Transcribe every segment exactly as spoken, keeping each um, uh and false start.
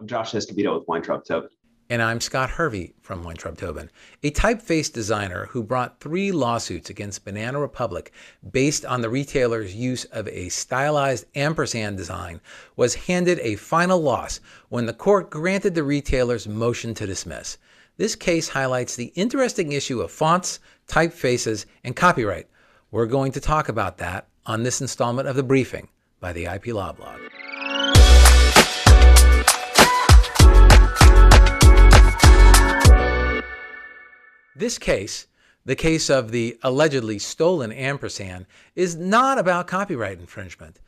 I'm Josh Escovedo with Weintraub Tobin. And I'm Scott Hervey from Weintraub Tobin, a typeface designer who brought three lawsuits against Banana Republic based on the retailer's use of a stylized ampersand design was handed a final loss when the court granted the retailer's motion to dismiss. This case highlights the interesting issue of fonts, typefaces, and copyright. We're going to talk about that on this installment of The Briefing by the I P Law Blog. This case, the case of the allegedly stolen ampersand, is not about copyright infringement.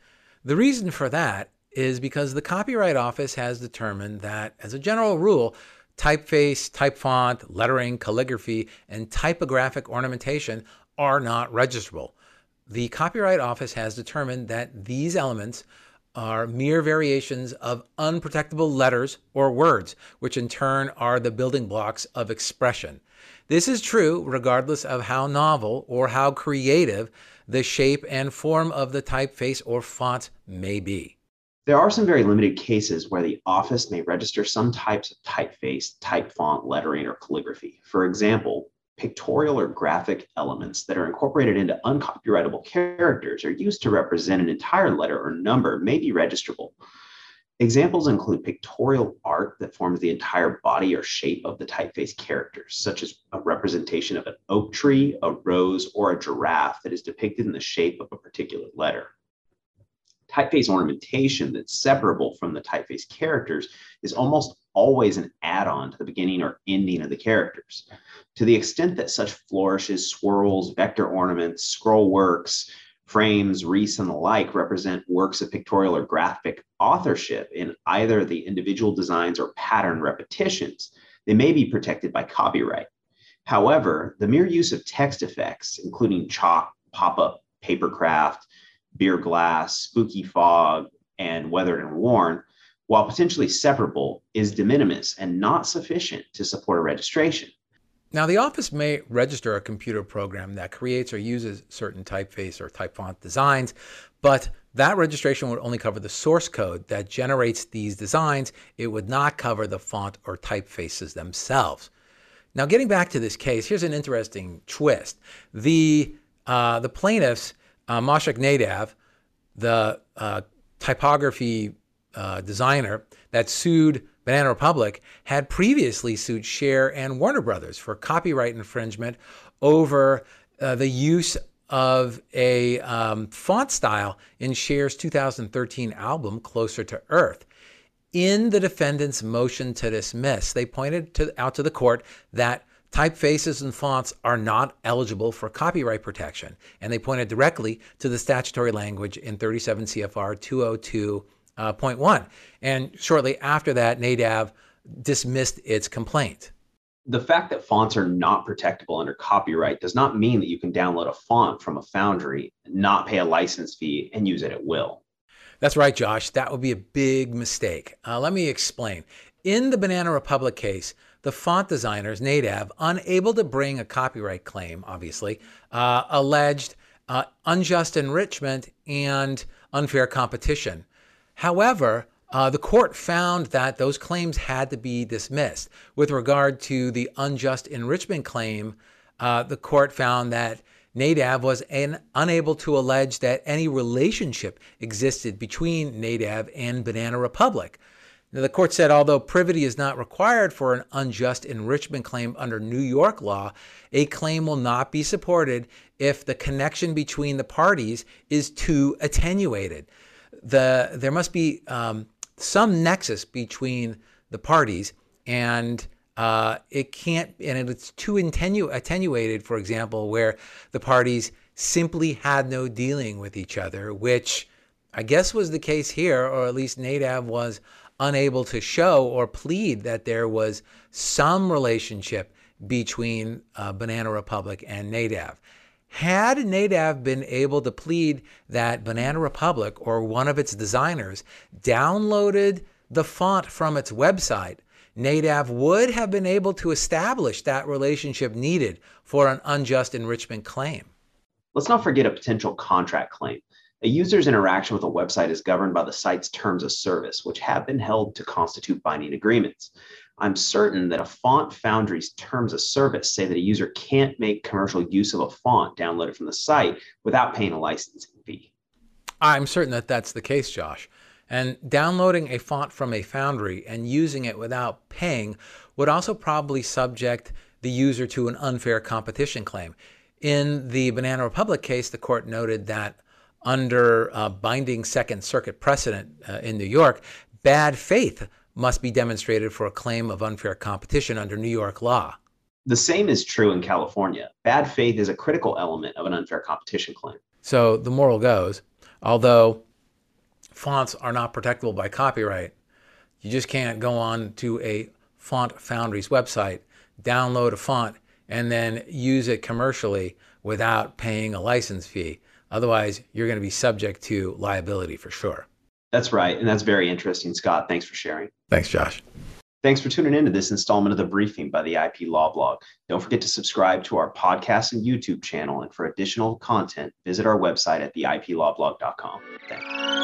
The reason for that is because the Copyright Office has determined that, as a general rule, typeface, type font, lettering, calligraphy, and typographic ornamentation are not registrable. The Copyright Office has determined that these elements are mere variations of unprotectable letters or words, which in turn are the building blocks of expression. This is true regardless of how novel or how creative the shape and form of the typeface or font may be. There are some very limited cases where the office may register some types of typeface, type font, lettering, or calligraphy. For example, pictorial or graphic elements that are incorporated into uncopyrightable characters or used to represent an entire letter or number may be registrable. Examples include pictorial art that forms the entire body or shape of the typeface characters, such as a representation of an oak tree, a rose, or a giraffe that is depicted in the shape of a particular letter. Typeface ornamentation that's separable from the typeface characters is almost always an add-on to the beginning or ending of the characters. To the extent that such flourishes, swirls, vector ornaments, scroll works, frames, wreaths, and the like represent works of pictorial or graphic authorship in either the individual designs or pattern repetitions. They may be protected by copyright. However, the mere use of text effects, including chalk, pop-up, paper craft, beer glass, spooky fog, and weathered and worn, while potentially separable, is de minimis and not sufficient to support a registration. Now, the office may register a computer program that creates or uses certain typeface or type font designs, but that registration would only cover the source code that generates these designs. It would not cover the font or typefaces themselves. Now, getting back to this case, here's an interesting twist. The, uh, the plaintiffs, uh, Moshik Nadav, the uh, typography uh, designer that sued Banana Republic, had previously sued Cher and Warner Brothers for copyright infringement over uh, the use of a um, font style in Cher's two thousand thirteen album, Closer to Earth. In the defendant's motion to dismiss, they pointed to, out to the court that typefaces and fonts are not eligible for copyright protection, and they pointed directly to the statutory language in thirty-seven C F R two oh two. Uh, point one. And shortly after that, Nadav dismissed its complaint. The fact that fonts are not protectable under copyright does not mean that you can download a font from a foundry, not pay a license fee, and use it at will. That's right, Josh. That would be a big mistake. Uh, let me explain. In the Banana Republic case, the font designers, Nadav, unable to bring a copyright claim, obviously, uh, alleged uh, unjust enrichment and unfair competition. However, uh, the court found that those claims had to be dismissed. With regard to the unjust enrichment claim, uh, the court found that Nadav was an, unable to allege that any relationship existed between Nadav and Banana Republic. Now, the court said, although privity is not required for an unjust enrichment claim under New York law, a claim will not be supported if the connection between the parties is too attenuated. The, there must be um, some nexus between the parties, and uh, it can't, and it's too attenu attenuated, for example, where the parties simply had no dealing with each other, which I guess was the case here, or at least Nadav was unable to show or plead that there was some relationship between uh, Banana Republic and Nadav. Had Nadav been able to plead that Banana Republic or one of its designers downloaded the font from its website, Nadav would have been able to establish that relationship needed for an unjust enrichment claim. Let's not forget a potential contract claim. A user's interaction with a website is governed by the site's terms of service, which have been held to constitute binding agreements. I'm certain that a font foundry's terms of service say that a user can't make commercial use of a font downloaded from the site without paying a licensing fee. I'm certain that that's the case, Josh. And downloading a font from a foundry and using it without paying would also probably subject the user to an unfair competition claim. In the Banana Republic case, the court noted that under uh, binding Second Circuit precedent uh, in New York, bad faith must be demonstrated for a claim of unfair competition under New York law. The same is true in California. Bad faith is a critical element of an unfair competition claim. So the moral goes, although fonts are not protectable by copyright, you just can't go on to a font foundry's website, download a font, and then use it commercially without paying a license fee. Otherwise, you're going to be subject to liability for sure. That's right. And that's very interesting, Scott. Thanks for sharing. Thanks, Josh. Thanks for tuning into this installment of The Briefing by the I P Law Blog. Don't forget to subscribe to our podcast and YouTube channel. And for additional content, visit our website at the I P law blog dot com. Thanks.